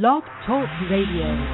Blog Talk Radio.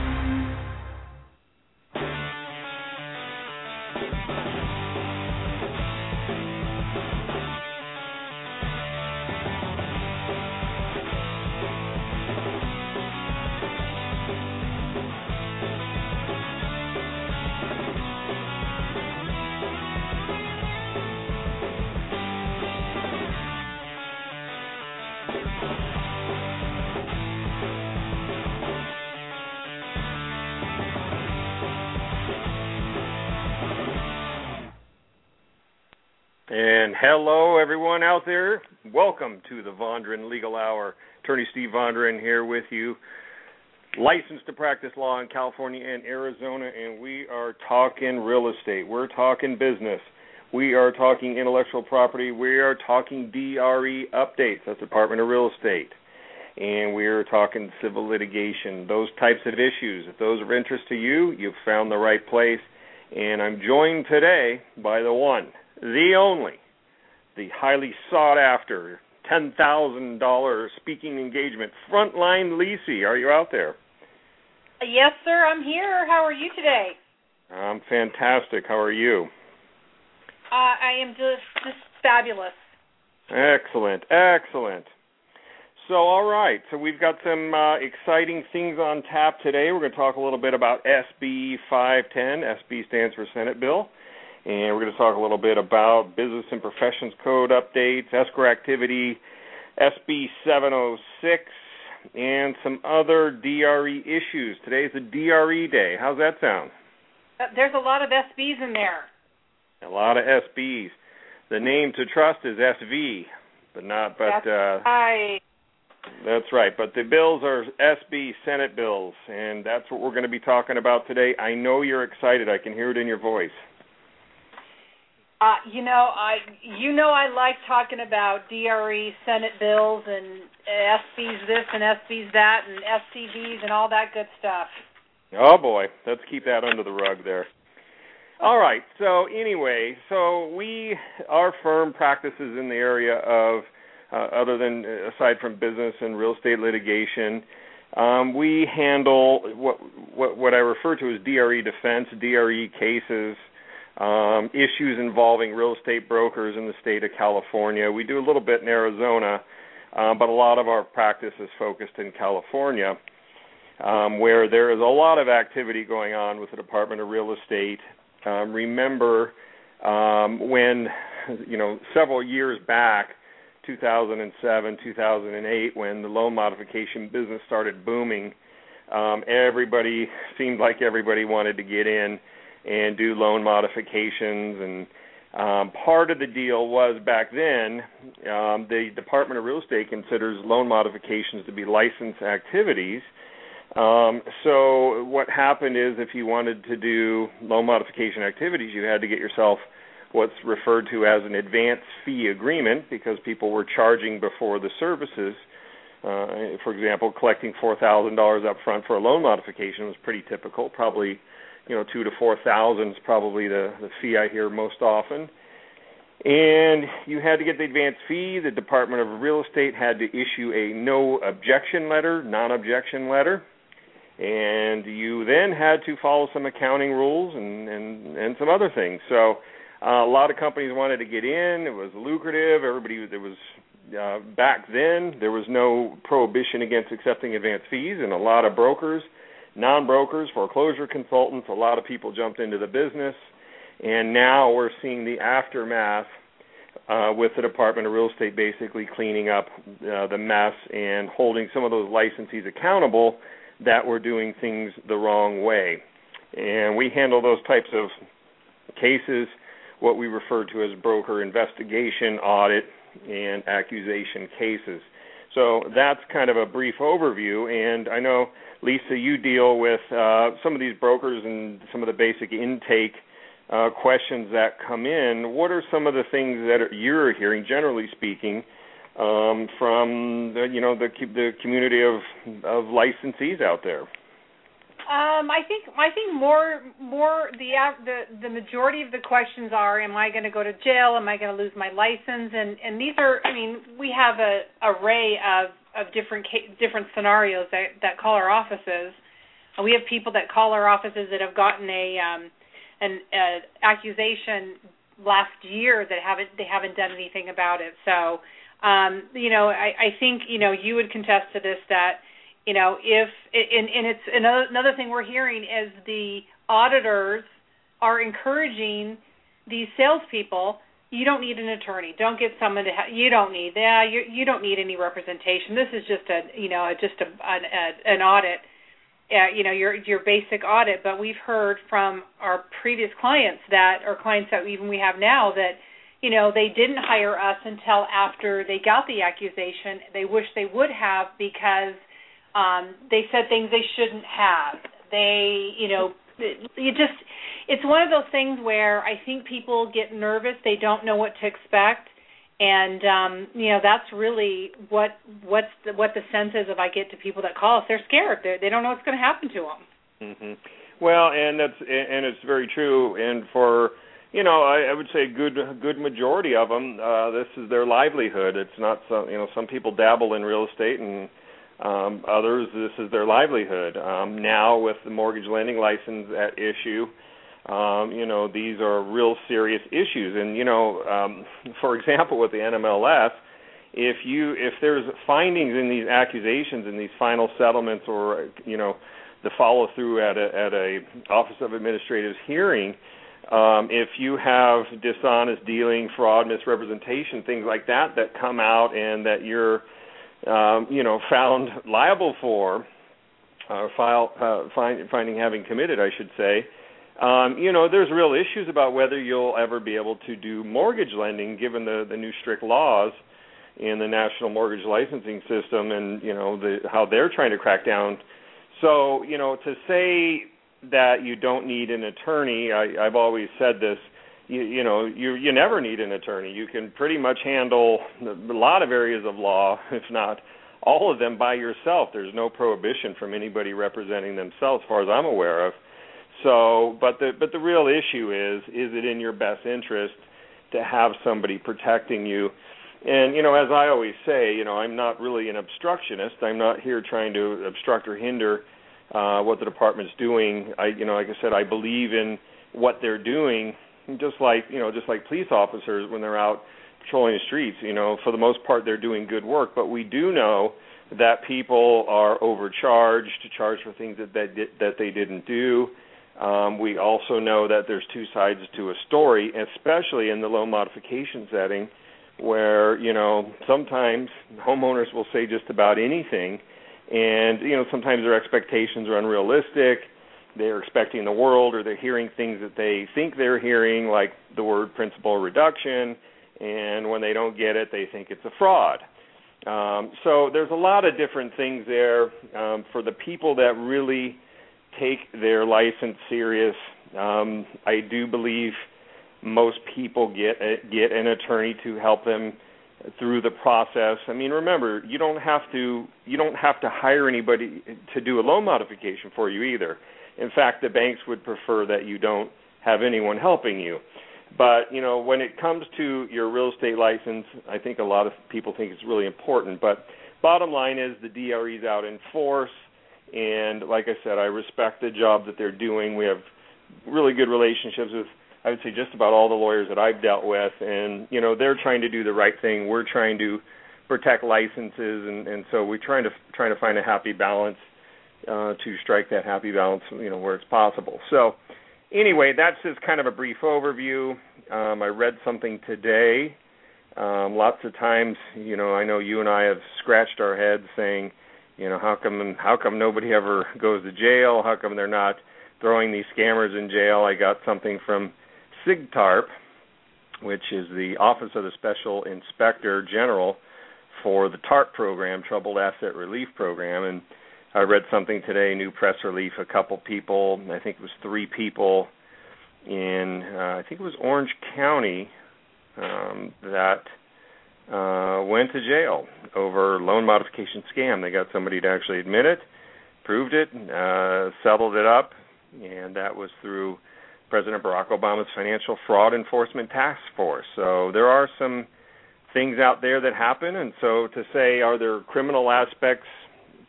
And hello, everyone out there. Welcome to the Vondran Legal Hour. Attorney Steve Vondran here with you, licensed to practice law in California and Arizona, and we are talking real estate. We're talking business. We are talking intellectual property. We are talking DRE updates. That's Department of Real Estate. And we are talking civil litigation, those types of issues. If those are of interest to you, you've found the right place. And I'm joined today by the one, the only, the highly sought-after $10,000 speaking engagement, Frontline Lisi. Are you out there? Yes, sir. I'm here. How are you today? I'm fantastic. How are you? I am just fabulous. Excellent. Excellent. So, all right. So we've got some exciting things on tap today. We're going to talk a little bit about SB 510. SB stands for Senate Bill. And we're going to talk a little bit about Business and Professions Code updates, escrow activity, SB 706, and some other DRE issues. Today's a DRE day. How's that sound? There's a lot of SBs in there. A lot of SBs. The name to trust is SV, That's right. But the bills are SB Senate bills, and that's what we're going to be talking about today. I know you're excited. I can hear it in your voice. I like talking about DRE Senate bills and SBs this and SBs that and SCBs and all that good stuff. Oh, boy. Let's keep that under the rug there. All right. So anyway, our firm practices in the area of, aside from business and real estate litigation, we handle what I refer to as DRE defense, DRE cases, issues involving real estate brokers in the state of California. We do a little bit in Arizona, but a lot of our practice is focused in California, where there is a lot of activity going on with the Department of Real Estate. Remember, several years back, 2007, 2008, when the loan modification business started booming, everybody wanted to get in and do loan modifications. And part of the deal was back then, the Department of Real Estate considers loan modifications to be licensed activities. So what happened is if you wanted to do loan modification activities, you had to get yourself what's referred to as an advance fee agreement because people were charging before the services. For example, collecting $4,000 up front for a loan modification was pretty typical, probably $2,000 to $4,000 is probably the fee I hear most often. And you had to get the advance fee. The Department of Real Estate had to issue a no-objection letter, non-objection letter. And you then had to follow some accounting rules and some other things. So a lot of companies wanted to get in. It was lucrative. Back then, there was no prohibition against accepting advance fees, and a lot of brokers, non-brokers, foreclosure consultants, a lot of people jumped into the business, and now we're seeing the aftermath with the Department of Real Estate basically cleaning up the mess and holding some of those licensees accountable that were doing things the wrong way. And we handle those types of cases, what we refer to as broker investigation, audit, and accusation cases. So that's kind of a brief overview, and I know, Lisa, you deal with some of these brokers and some of the basic intake questions that come in. What are some of the things that you're hearing, generally speaking, from the community of licensees out there? I think more the majority of the questions are, am I going to go to jail? Am I going to lose my license? And these are, we have an array of of different scenarios that call our offices. We have people that call our offices that have gotten an accusation last year that haven't done anything about it. So, I think you would contest to this that it's another thing we're hearing is the auditors are encouraging these salespeople. You don't need an attorney. Don't get someone to. You don't need that. You don't need any representation. This is just an audit. Your basic audit. But we've heard from our previous clients that even we have now that they didn't hire us until after they got the accusation. They wish they would have because they said things they shouldn't have. It's one of those things where I think people get nervous. They don't know what to expect, and that's really what the sense is. If I get to people that call us, they're scared. They don't know what's going to happen to them. Mm-hmm. Well, and it's very true. And for I would say good majority of them, this is their livelihood. It's not some people dabble in real estate and. Others, this is their livelihood. Now, with the mortgage lending license at issue, these are real serious issues. And for example, with the NMLS, if there's findings in these accusations in these final settlements, or the follow through at a Office of Administrative Hearing, if you have dishonest dealing, fraud, misrepresentation, things like that come out, and that you're found liable for, finding having committed, I should say, there's real issues about whether you'll ever be able to do mortgage lending given the new strict laws in the national mortgage licensing system and, how they're trying to crack down. So, to say that you don't need an attorney, I've always said this, you never need an attorney. You can pretty much handle a lot of areas of law, if not all of them, by yourself. There's no prohibition from anybody representing themselves, as far as I'm aware of. So, but the real issue is it in your best interest to have somebody protecting you? And as I always say, I'm not really an obstructionist. I'm not here trying to obstruct or hinder what the department's doing. Like I said, I believe in what they're doing. Just like police officers when they're out patrolling the streets, for the most part they're doing good work. But we do know that people are charged for things that they didn't do. We also know that there's two sides to a story, especially in the loan modification setting, where sometimes homeowners will say just about anything, and sometimes their expectations are unrealistic. They're expecting the world, or they're hearing things that they think they're hearing, like the word principal reduction, and when they don't get it, they think it's a fraud. So there's a lot of different things there for the people that really take their license serious. I do believe most people get an attorney to help them through the process. I mean, remember, you don't have to hire anybody to do a loan modification for you either. In fact, the banks would prefer that you don't have anyone helping you. But, when it comes to your real estate license, I think a lot of people think it's really important. But bottom line is the DRE is out in force. And like I said, I respect the job that they're doing. We have really good relationships with, I would say, just about all the lawyers that I've dealt with. And, they're trying to do the right thing. We're trying to protect licenses. And so we're trying to find a happy balance. To strike that happy balance, where it's possible. So anyway, that's just kind of a brief overview. I read something today. Lots of times, I know you and I have scratched our heads saying, how come nobody ever goes to jail? How come they're not throwing these scammers in jail? I got something from SIGTARP, which is the Office of the Special Inspector General for the TARP program, Troubled Asset Relief Program, and I read something today, new press release, a couple people, I think it was three people in, I think it was Orange County, that went to jail over loan modification scam. They got somebody to actually admit it, proved it, settled it up, and that was through President Barack Obama's Financial Fraud Enforcement Task Force. So there are some things out there that happen. And so to say, are there criminal aspects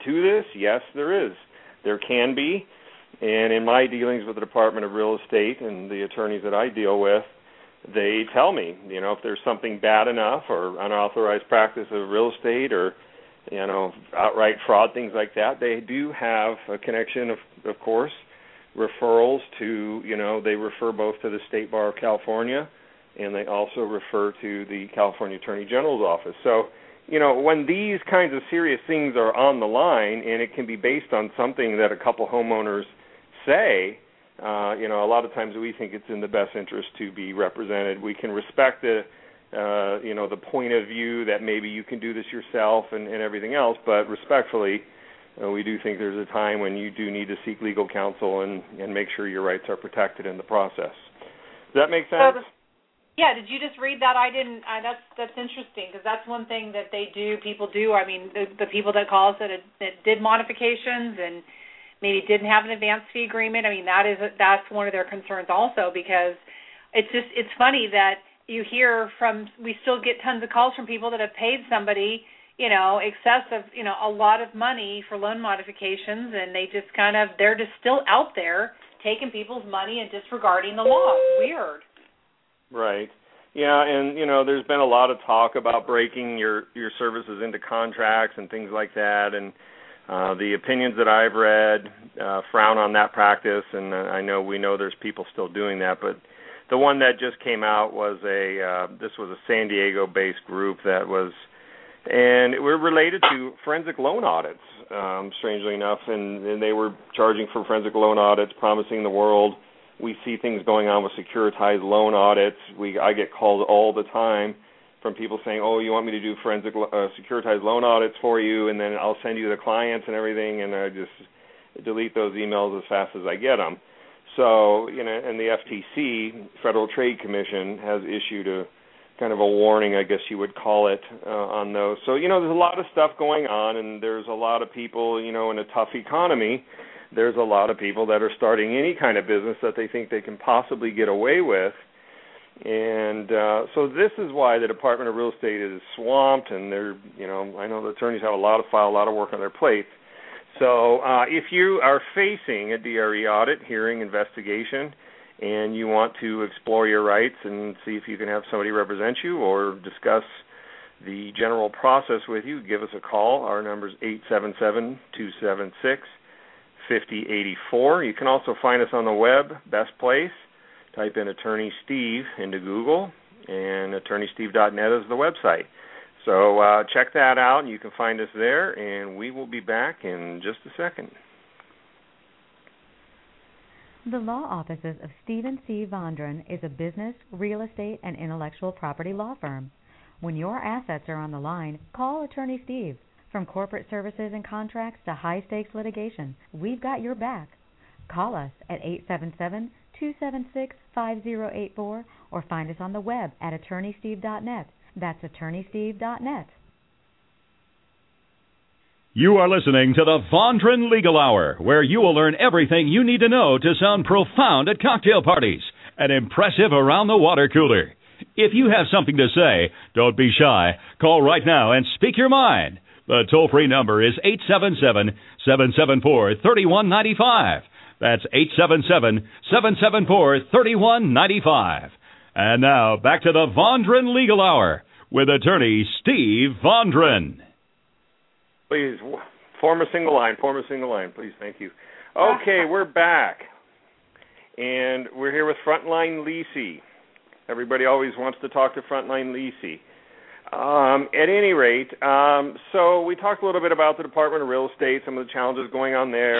to this? Yes, there is. There can be. And in my dealings with the Department of Real Estate and the attorneys that I deal with, they tell me, you know, if there's something bad enough or unauthorized practice of real estate or, you know, outright fraud, things like that, they do have a connection, of course, referrals to, you know, they refer both to the State Bar of California and they also refer to the California Attorney General's office. So, you know, when these kinds of serious things are on the line and it can be based on something that a couple homeowners say, you know, a lot of times we think it's in the best interest to be represented. We can respect the, you know, the point of view that maybe you can do this yourself and everything else, but respectfully, we do think there's a time when you do need to seek legal counsel and make sure your rights are protected in the process. Does that make sense? Yeah, did you just read that? I didn't. That's interesting because that's one thing that they do. People do. I mean, the people that call us that did modifications and maybe didn't have an advance fee agreement. I mean, that's one of their concerns also because it's funny that you hear from. We still get tons of calls from people that have paid somebody, you know, excessive, you know, a lot of money for loan modifications, and they just they're just still out there taking people's money and disregarding the law. Weird. Right. Yeah, and, you know, there's been a lot of talk about breaking your services into contracts and things like that, and the opinions that I've read frown on that practice, and we know there's people still doing that, but the one that just came out was a San Diego-based group that was, and it were related to forensic loan audits, strangely enough, and they were charging for forensic loan audits, promising the world. We see things going on with securitized loan audits. I get called all the time from people saying, oh, you want me to do forensic securitized loan audits for you, and then I'll send you the clients and everything, and I just delete those emails as fast as I get them. So, you know, and the FTC, Federal Trade Commission, has issued a kind of a warning, I guess you would call it, on those. So, you know, there's a lot of stuff going on, and there's a lot of people, you know, in a tough economy, there's a lot of people that are starting any kind of business that they think they can possibly get away with. And so this is why the Department of Real Estate is swamped, and they're, you know, I know the attorneys have a lot of work on their plates. So if you are facing a DRE audit, hearing, investigation, and you want to explore your rights and see if you can have somebody represent you or discuss the general process with you, give us a call. Our number is 877-276-5084. You can also find us on the web, best place. Type in Attorney Steve into Google, and attorneysteve.net is the website. So check that out, and you can find us there, and we will be back in just a second. The Law Offices of Stephen C. Vondran is a business, real estate, and intellectual property law firm. When your assets are on the line, call Attorney Steve. From corporate services and contracts to high-stakes litigation, we've got your back. Call us at 877-276-5084 or find us on the web at attorneysteve.net. That's attorneysteve.net. You are listening to the Vondran Legal Hour, where you will learn everything you need to know to sound profound at cocktail parties and impressive around the water cooler. If you have something to say, don't be shy. Call right now and speak your mind. The toll-free number is 877-774-3195. That's 877-774-3195. And now, back to the Vondran Legal Hour with attorney Steve Vondran. Please, form a single line, please, thank you. Okay, we're back. And we're here with Frontline Lisi. Everybody always wants to talk to Frontline Lisi. At any rate, so we talked a little bit about the Department of Real Estate, some of the challenges going on there,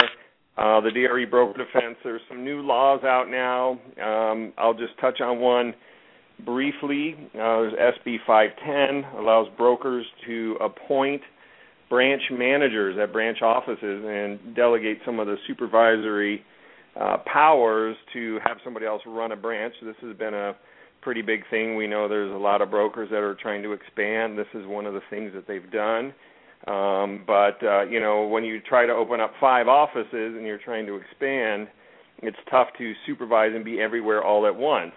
the DRE broker defense. There's some new laws out now. I'll just touch on one briefly. There's SB 510, allows brokers to appoint branch managers at branch offices and delegate some of the supervisory powers to have somebody else run a branch. This has been a pretty big thing. We know there's a lot of brokers that are trying to expand. This is one of the things that they've done. You know, when you try to open up 5 offices and you're trying to expand, it's tough to supervise and be everywhere all at once.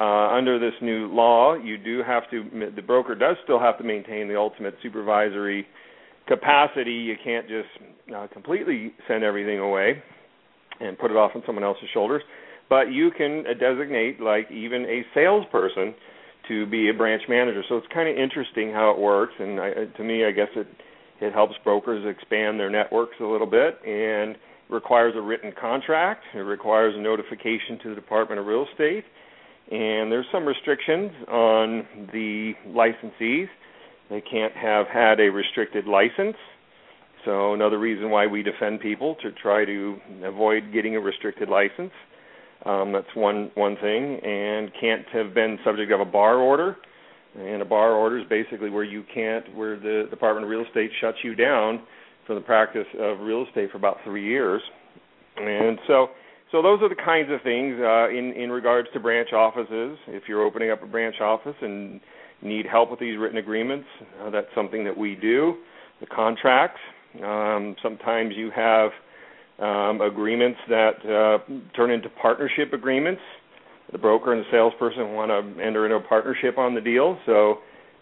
Under this new law, you do have to, the broker does still have to maintain the ultimate supervisory capacity. You can't just completely send everything away and put it off on someone else's shoulders, but you can designate like even a salesperson to be a branch manager. So it's kind of interesting how it works, and to me, I guess it helps brokers expand their networks a little bit, and requires a written contract. It requires a notification to the Department of Real Estate, and there's some restrictions on the licensees. They can't have had a restricted license. So another reason why we defend people, to try to avoid getting a restricted license. That's one thing. And can't have been subject of a bar order. And a bar order is basically where the Department of Real Estate shuts you down from the practice of real estate for about 3 years. And so those are the kinds of things in regards to branch offices. If you're opening up a branch office and need help with these written agreements, that's something that we do. The contracts. Sometimes you have agreements that turn into partnership agreements. The broker and the salesperson want to enter into a partnership on the deal. So,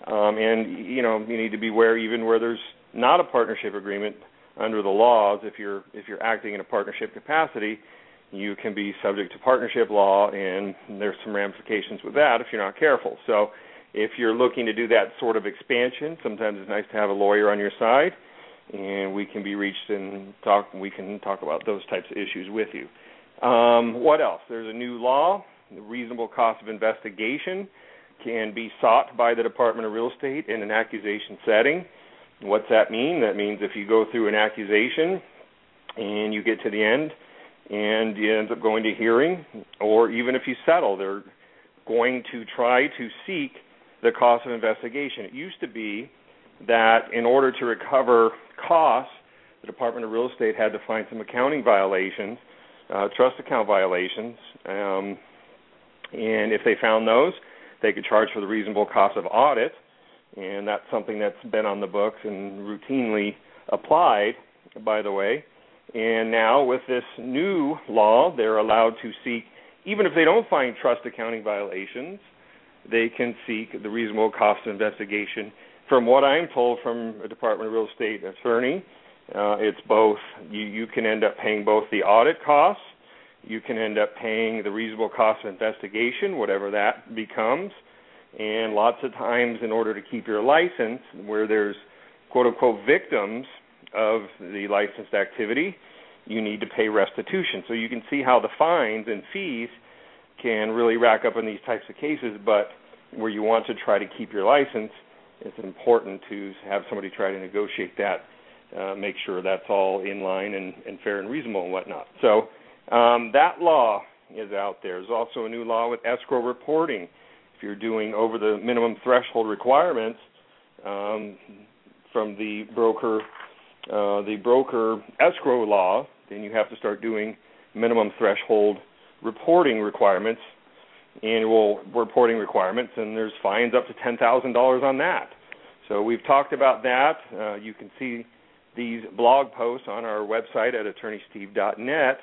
and you need to be aware even where there's not a partnership agreement under the laws. If you're acting in a partnership capacity, you can be subject to partnership law, and there's some ramifications with that if you're not careful. So, if you're looking to do that sort of expansion, sometimes it's nice to have a lawyer on your side, and we can be reached and talk. We can talk about those types of issues with you. What else? There's a new law. The reasonable cost of investigation can be sought by the Department of Real Estate in an accusation setting. What's that mean? That means if you go through an accusation and you get to the end and you end up going to hearing, or even if you settle, they're going to try to seek the cost of investigation. It used to be that in order to recover costs, the Department of Real Estate had to find some accounting violations, trust account violations, and if they found those, they could charge for the reasonable cost of audit, and that's something that's been on the books and routinely applied, by the way. And now with this new law, they're allowed to seek, even if they don't find trust accounting violations, they can seek the reasonable cost of investigation. From what I'm told from a Department of Real Estate attorney, it's both. You can end up paying both the audit costs, you can end up paying the reasonable cost of investigation, whatever that becomes, and lots of times in order to keep your license, where there's quote-unquote victims of the licensed activity, you need to pay restitution. So you can see how the fines and fees can really rack up in these types of cases, but where you want to try to keep your license, it's important to have somebody try to negotiate that, make sure that's all in line and fair and reasonable and whatnot. So that law is out there. There's also a new law with escrow reporting. If you're doing over the minimum threshold requirements from the broker escrow law, then you have to start doing minimum threshold reporting requirements, annual reporting requirements, and there's fines up to $10,000 on that. So we've talked about that. You can see these blog posts on our website at attorneysteve.net,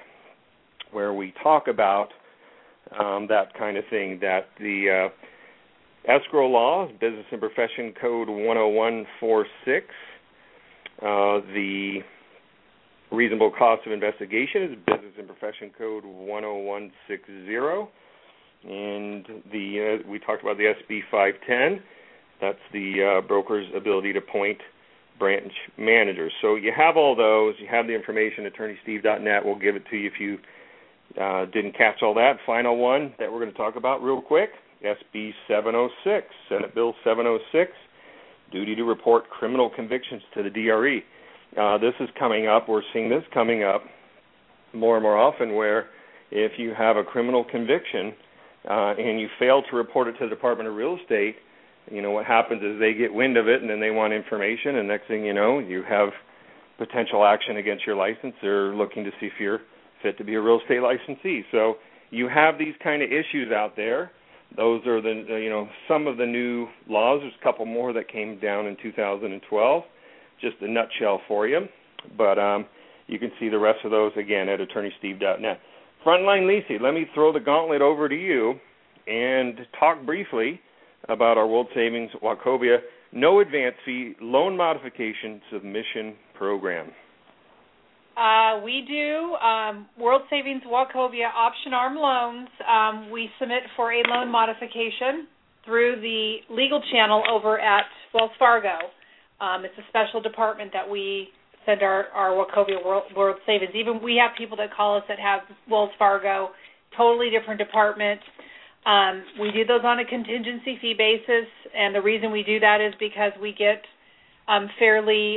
where we talk about that kind of thing, that the escrow law, Business and Profession Code 10146, the reasonable cost of investigation is Business and Profession Code 10160, and we talked about the SB 510. That's the broker's ability to appoint branch managers. So you have all those. You have the information. AttorneySteve.net will give it to you if you didn't catch all that. Final one that we're going to talk about real quick, SB 706, Senate Bill 706. Duty to report criminal convictions to the DRE. This is coming up. We're seeing this coming up more and more often, where if you have a criminal conviction and you fail to report it to the Department of Real Estate, what happens is they get wind of it, and then they want information, and next thing you know, you have potential action against your license. They're looking to see if you're fit to be a real estate licensee. So you have these kind of issues out there. Those are some of the new laws. There's a couple more that came down in 2012. Just a nutshell for you. But you can see the rest of those, again, at attorneysteve.net. Frontline Lisi, let me throw the gauntlet over to you and talk briefly about our World Savings Wachovia no advance fee loan modification submission program. We do World Savings Wachovia option arm loans. We submit for a loan modification through the legal channel over at Wells Fargo. It's a special department that we send our Wachovia World Savings. Even we have people that call us that have Wells Fargo, totally different departments. We do those on a contingency fee basis, and the reason we do that is because we get fairly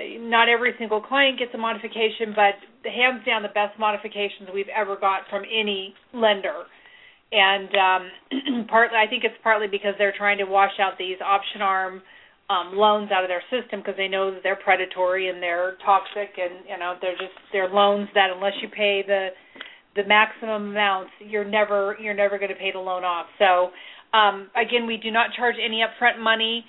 not every single client gets a modification, but hands down the best modifications we've ever got from any lender. And partly, I think it's partly because they're trying to wash out these option arm loans out of their system because they know that they're predatory and they're toxic, and you know they're loans that unless you pay the maximum amounts, you're never going to pay the loan off. So again, we do not charge any upfront money.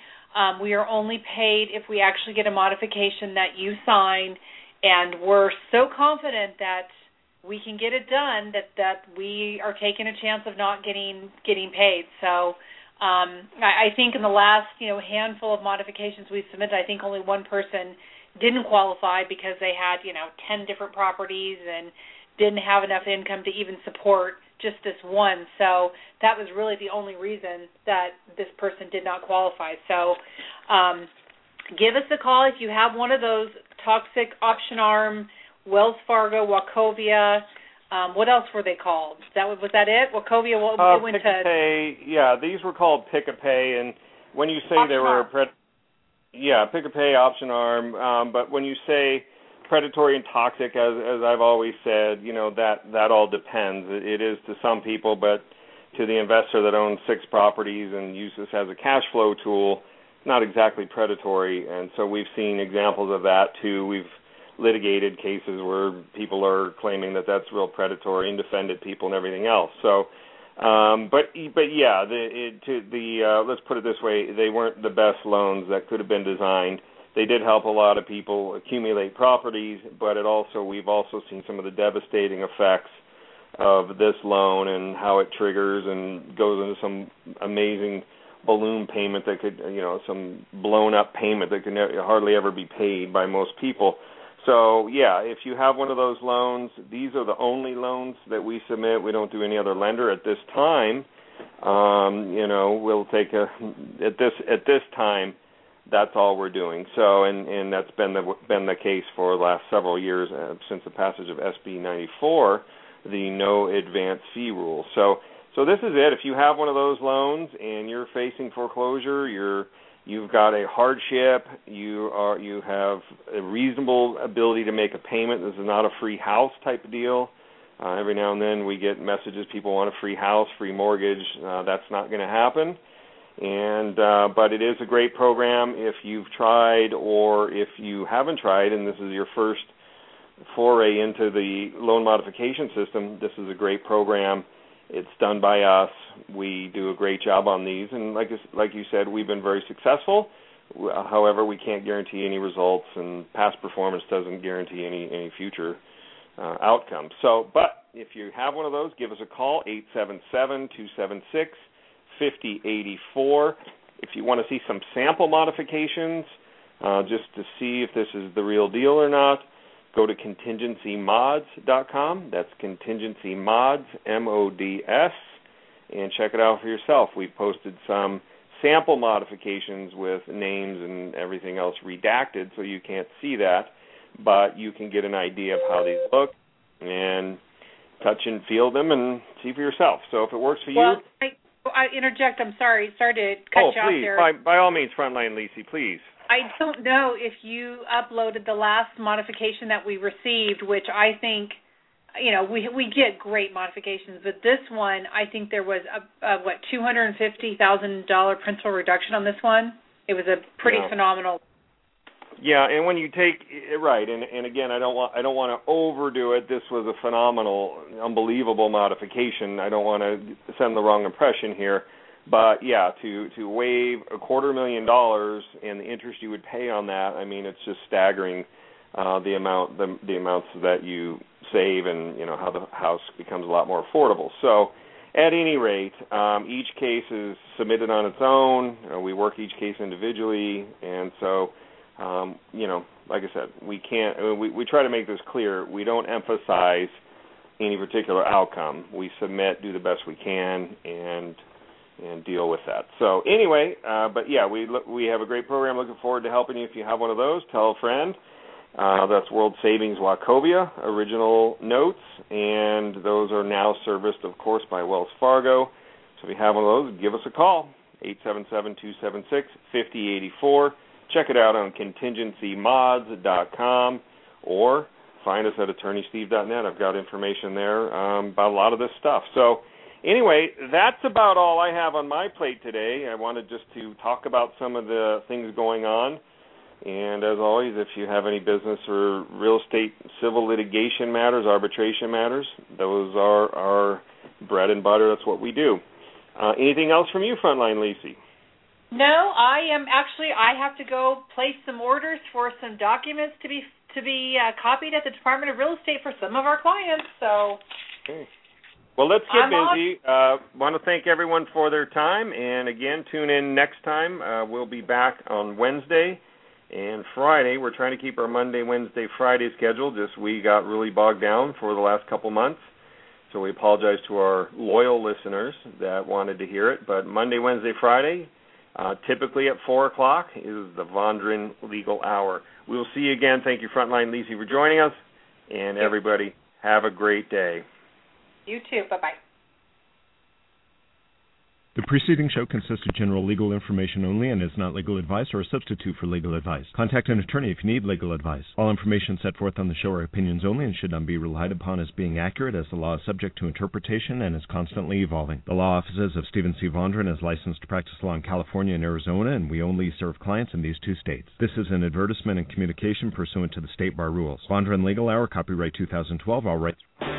We are only paid if we actually get a modification that you sign, and we're so confident that we can get it done that we are taking a chance of not getting paid. So I think in the last handful of modifications we submitted, I think only one person didn't qualify because they had 10 different properties and didn't have enough income to even support just this one. So that was really the only reason that this person did not qualify. So give us a call if you have one of those toxic option arm, Wells Fargo, Wachovia. What else were they called? Was that it? Wachovia, what went to? Pay, yeah, these were called Pick-a-Pay. And when you say they were Pick-a-Pay, option arm. But when you say predatory and toxic, as I've always said, that all depends. It is to some people, but to the investor that owns 6 properties and uses this as a cash flow tool, not exactly predatory. And so we've seen examples of that too. We've litigated cases where people are claiming that that's real predatory and defended people and everything else. So, let's put it this way: they weren't the best loans that could have been designed. They did help a lot of people accumulate properties, but we've also seen some of the devastating effects of this loan and how it triggers and goes into some amazing balloon payment that could, some blown up payment that could hardly ever be paid by most people. So, yeah, if you have one of those loans, these are the only loans that we submit. We don't do any other lender at this time. We'll take at this time. That's all we're doing. So, and that's been the case for the last several years since the passage of SB 94, the no advance fee rule. So this is it. If you have one of those loans and you're facing foreclosure, you've got a hardship, you have a reasonable ability to make a payment. This is not a free house type of deal. Every now and then we get messages people want a free house, free mortgage. That's not going to happen. But it is a great program if you've tried or if you haven't tried, and this is your first foray into the loan modification system. This is a great program. It's done by us. We do a great job on these, and like you said, we've been very successful. However, we can't guarantee any results, and past performance doesn't guarantee any future outcome. So, but if you have one of those, give us a call, 877-276-5084. If you want to see some sample modifications, just to see if this is the real deal or not, go to contingencymods.com. That's contingencymods, M-O-D-S, and check it out for yourself. We've posted some sample modifications with names and everything else redacted, so you can't see that, but you can get an idea of how these look and touch and feel them and see for yourself. So if it works for you... I interject. I'm sorry. Started to cut you off there. Oh, please. By all means, Frontline Lisi, please. I don't know if you uploaded the last modification that we received, which I think, we get great modifications, but this one, I think there was a $250,000 principal reduction on this one. It was a pretty phenomenal. Yeah, and when you take right, and again, I don't want to overdo it. This was a phenomenal, unbelievable modification. I don't want to send the wrong impression here, but yeah, to waive $250,000 and the interest you would pay on that, I mean, it's just staggering the amounts that you save, and how the house becomes a lot more affordable. So, At any rate, each case is submitted on its own. We work each case individually, and so, you know, like I said, we can't. We try to make this clear. We don't emphasize any particular outcome. We submit, do the best we can, and deal with that. So anyway, but yeah, we have a great program. Looking forward to helping you if you have one of those. Tell a friend. That's World Savings Wachovia, original notes, and those are now serviced, of course, by Wells Fargo. So if you have one of those, give us a call, 877-276-5084. Check it out on contingencymods.com or find us at attorneysteve.net. I've got information there about a lot of this stuff. So anyway, that's about all I have on my plate today. I wanted just to talk about some of the things going on. And as always, if you have any business or real estate civil litigation matters, arbitration matters, those are our bread and butter. That's what we do. Anything else from you, Frontline Lisi? No, I have to go place some orders for some documents to be copied at the Department of Real Estate for some of our clients. So, okay. Well, let's get busy. Want to thank everyone for their time. And, again, tune in next time. We'll be back on Wednesday. And Friday, we're trying to keep our Monday, Wednesday, Friday schedule. Just we got really bogged down for the last couple months. So we apologize to our loyal listeners that wanted to hear it. But Monday, Wednesday, Friday, typically at 4 o'clock, is the Vondran Legal Hour. We will see you again. Thank you, Frontline Lisi, for joining us. And everybody, have a great day. You too. Bye-bye. The preceding show consists of general legal information only and is not legal advice or a substitute for legal advice. Contact an attorney if you need legal advice. All information set forth on the show are opinions only and should not be relied upon as being accurate, as the law is subject to interpretation and is constantly evolving. The law offices of Stephen C. Vondran is licensed to practice law in California and Arizona, and we only serve clients in these two states. This is an advertisement and communication pursuant to the State Bar rules. Vondran Legal Hour, copyright 2012, all rights.